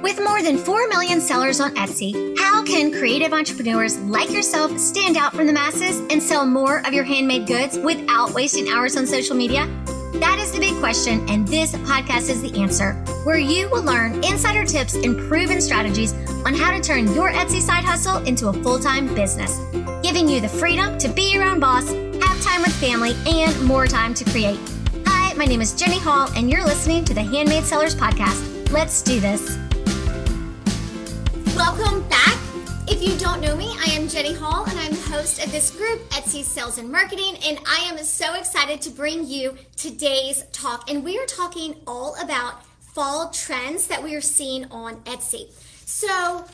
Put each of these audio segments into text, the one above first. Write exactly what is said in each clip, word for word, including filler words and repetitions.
With more than four million sellers on Etsy, how can creative entrepreneurs like yourself stand out from the masses and sell more of your handmade goods without wasting hours on social media? That is the big question, and this podcast is the answer, where you will learn insider tips and proven strategies on how to turn your Etsy side hustle into a full-time business, giving you the freedom to be your own boss, have time with family, and more time to create. Hi, my name is Jenny Hall, and you're listening to the Handmade Sellers Podcast. Let's do this. Welcome back. If you don't know me, I am Jenny Hall, and I'm the host of this group, Etsy Sales and Marketing, and I am so excited to bring you today's talk. And we are talking all about fall trends that we are seeing on Etsy. So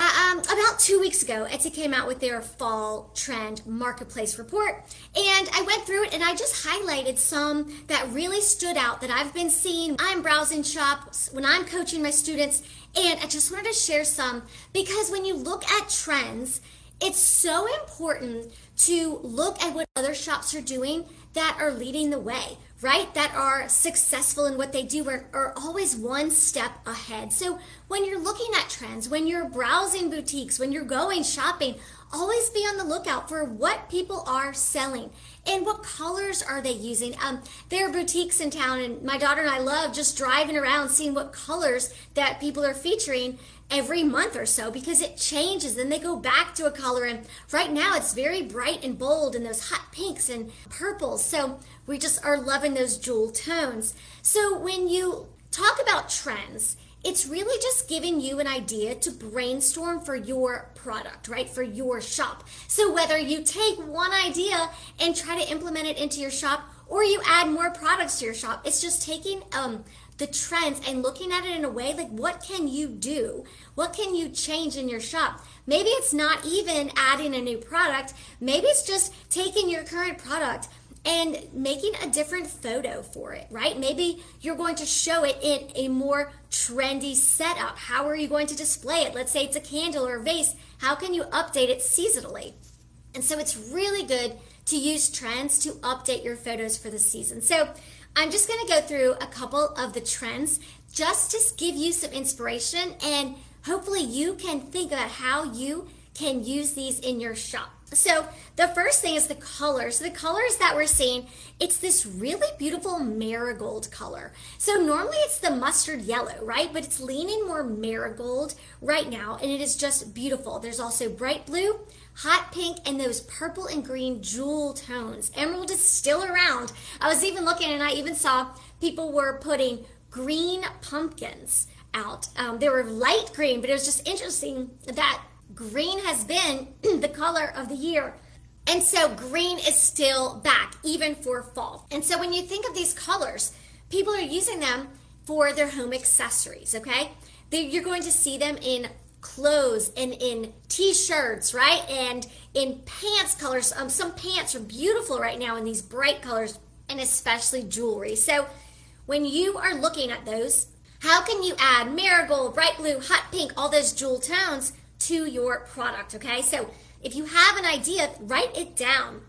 um, about two weeks ago, Etsy came out with their fall trend marketplace report, and I went through it and I just highlighted some that really stood out that I've been seeing. I'm browsing shops when I'm coaching my students, and I just wanted to share some because when you look at trends, it's so important to look at what other shops are doing that are leading the way, right? That are successful in what they do, are, are always one step ahead. So when you're looking at trends, when you're browsing boutiques, when you're going shopping, always be on the lookout for what people are selling and what colors are they using. Um, there are boutiques in town, and my daughter and I love just driving around seeing what colors that people are featuring every month or so, because it changes. Then they go back to a color, and right now it's very bright and bold and those hot pinks and purples. So we just are loving those jewel tones. So when you talk about trends, it's really just giving you an idea to brainstorm for your product, right? For your shop. So whether you take one idea and try to implement it into your shop, or you add more products to your shop, it's just taking um, the trends and looking at it in a way like, what can you do? What can you change in your shop? Maybe it's not even adding a new product. Maybe it's just taking your current product and making a different photo for it, right? Maybe you're going to show it in a more trendy setup. How are you going to display it? Let's say it's a candle or a vase. How can you update it seasonally? And so it's really good to use trends to update your photos for the season. So I'm just gonna go through a couple of the trends just to give you some inspiration, and hopefully you can think about how you can use these in your shop. So the first thing is the colors. The colors that we're seeing, it's this really beautiful marigold color. So normally it's the mustard yellow, right? But it's leaning more marigold right now, and it is just beautiful. There's also bright blue, hot pink, and those purple and green jewel tones. Emerald is still around. I was even looking, and I even saw people were putting green pumpkins out. Um, they were light green, but it was just interesting that green has been the color of the year. And so green is still back, even for fall. And so when you think of these colors, people are using them for their home accessories, okay? They, you're going to see them in clothes and in t-shirts, right? And in pants colors. Um, some pants are beautiful right now in these bright colors, and especially jewelry. So when you are looking at those, how can you add marigold, bright blue, hot pink, all those jewel tones to your product, okay? So if you have an idea, write it down.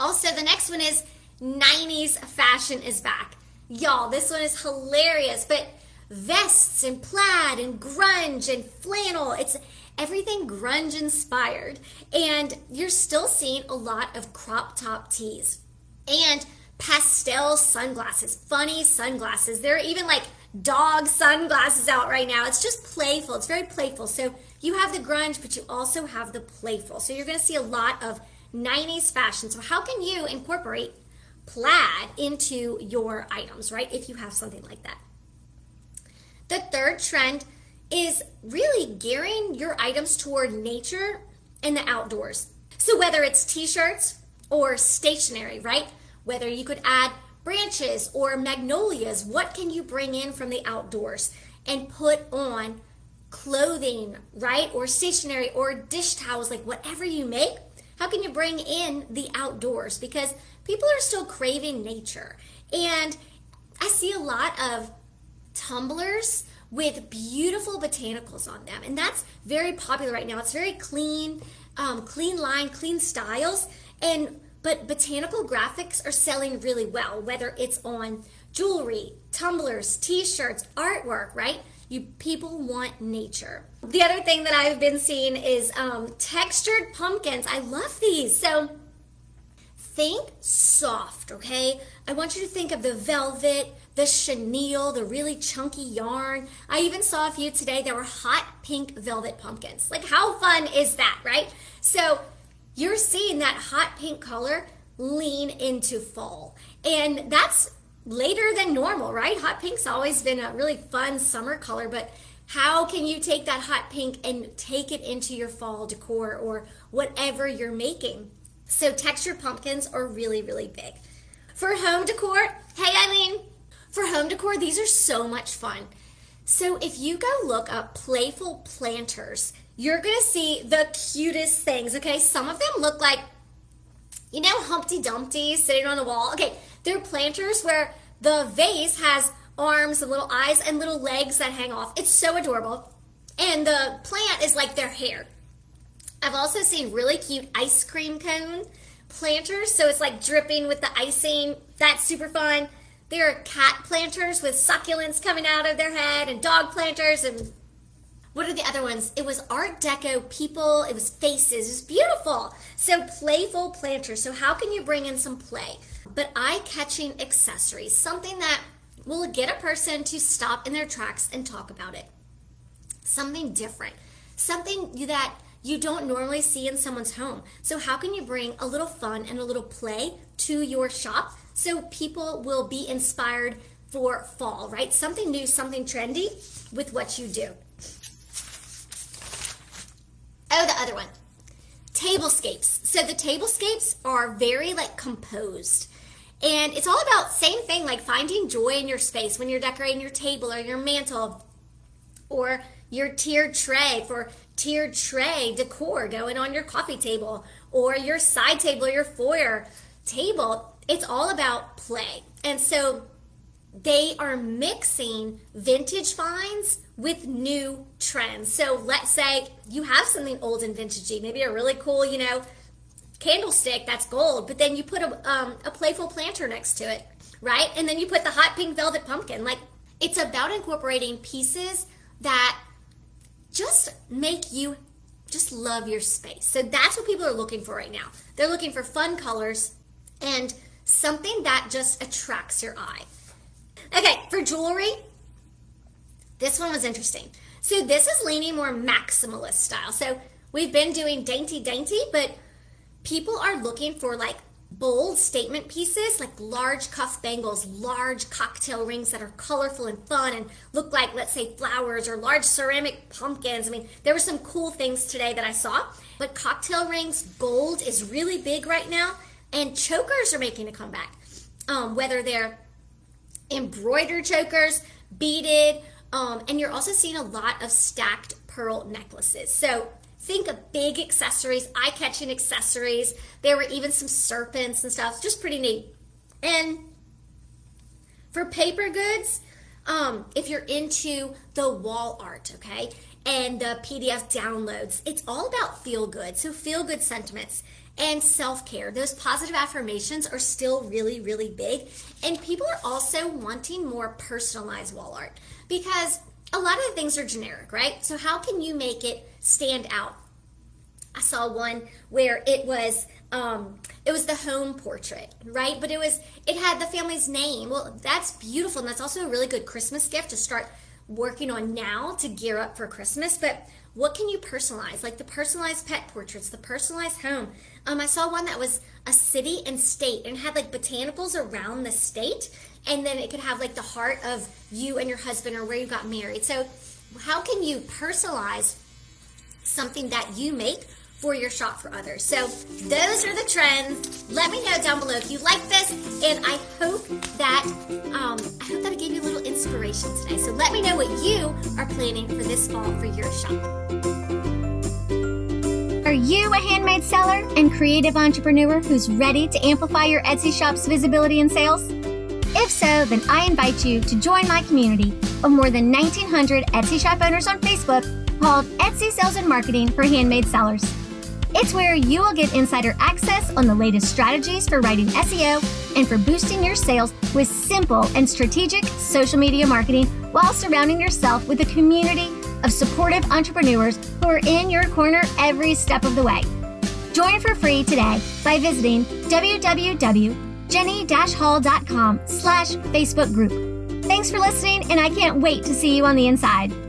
Also, the next one is nineties fashion is back. Y'all, this one is hilarious, but vests and plaid and grunge and flannel, it's everything grunge inspired. And you're still seeing a lot of crop top tees and pastel sunglasses, funny sunglasses. There are even like dog sunglasses out right now. It's just playful. It's very playful. So you have the grunge, but you also have the playful. So you're going to see a lot of nineties fashion. So how can you incorporate plaid into your items, right? If you have something like that. The third trend is really gearing your items toward nature and the outdoors. So whether it's t-shirts or stationery, right? Whether you could add branches or magnolias, what can you bring in from the outdoors and put on clothing, right? Or stationery or dish towels, like whatever you make, how can you bring in the outdoors? Because people are still craving nature. And I see a lot of tumblers with beautiful botanicals on them. And that's very popular right now. It's very clean, um, clean line, clean styles. And but botanical graphics are selling really well, whether it's on jewelry, tumblers, t-shirts, artwork, right? You people want nature. The other thing that I've been seeing is um, textured pumpkins. I love these. So think soft, okay? I want you to think of the velvet, the chenille, the really chunky yarn. I even saw a few today that were hot pink velvet pumpkins. Like, how fun is that, right? So you're seeing that hot pink color lean into fall. And that's later than normal, right? Hot pink's always been a really fun summer color, but how can you take that hot pink and take it into your fall decor or whatever you're making? So textured pumpkins are really, really big. For home decor, hey Eileen, for home decor, these are so much fun. So if you go look up playful planters, you're gonna see the cutest things, okay? Some of them look like, you know, Humpty Dumpty sitting on the wall? Okay, they're planters where the vase has arms and little eyes and little legs that hang off. It's so adorable. And the plant is like their hair. I've also seen really cute ice cream cone planters, so it's like dripping with the icing. That's super fun. There are cat planters with succulents coming out of their head, and dog planters, and what are the other ones? It was Art Deco people, it was faces, it was beautiful. So playful planters, so how can you bring in some play? But eye-catching accessories, something that will get a person to stop in their tracks and talk about it. Something different, something that you don't normally see in someone's home. So how can you bring a little fun and a little play to your shop so people will be inspired for fall, right? Something new, something trendy with what you do. Oh, the other one, tablescapes. So the tablescapes are very like composed. And it's all about same thing, like finding joy in your space when you're decorating your table or your mantle or your tiered tray for tiered tray decor going on your coffee table or your side table or your foyer table. It's all about play. And so they are mixing vintage finds with new trends. So let's say you have something old and vintagey, maybe a really cool, you know, candlestick that's gold, but then you put a, um, a playful planter next to it, right? And then you put the hot pink velvet pumpkin. Like, it's about incorporating pieces that just make you just love your space. So that's what people are looking for right now. They're looking for fun colors and something that just attracts your eye. Okay, for jewelry, this one was interesting. So this is leaning more maximalist style. So we've been doing dainty, dainty, but people are looking for like bold statement pieces, like large cuff bangles, large cocktail rings that are colorful and fun and look like, let's say, flowers or large ceramic pumpkins. I mean, there were some cool things today that I saw, but cocktail rings, gold is really big right now, and chokers are making a comeback, um, whether they're embroidered chokers, beaded, um, and you're also seeing a lot of stacked pearl necklaces. So think of big accessories, eye-catching accessories. There were even some serpents and stuff, just pretty neat. And for paper goods, um, if you're into the wall art, okay, and the P D F downloads, it's all about feel good. So feel good sentiments and self-care. Those positive affirmations are still really, really big. And people are also wanting more personalized wall art because a lot of the things are generic, right? So how can you make it stand out? I saw one where it was um, it was the home portrait, right? But it was it had the family's name. Well, that's beautiful, and that's also a really good Christmas gift to start working on now to gear up for Christmas. But what can you personalize? Like the personalized pet portraits, the personalized home. Um, I saw one that was a city and state and had like botanicals around the state. And then it could have like the heart of you and your husband or where you got married. So how can you personalize something that you make for your shop for others? So those are the trends. Let me know down below if you like this. And I hope that, um, I hope that I gave you a little inspiration today. So let me know what you are planning for this fall for your shop. Are you a handmade seller and creative entrepreneur who's ready to amplify your Etsy shop's visibility and sales? If so, then I invite you to join my community of more than nineteen hundred Etsy shop owners on Facebook called Etsy Sales and Marketing for Handmade Sellers. It's where you will get insider access on the latest strategies for writing S E O and for boosting your sales with simple and strategic social media marketing while surrounding yourself with a community of supportive entrepreneurs who are in your corner every step of the way. Join for free today by visiting w w w dot jenny dash hall dot com slash Facebook group. Thanks for listening, and I can't wait to see you on the inside.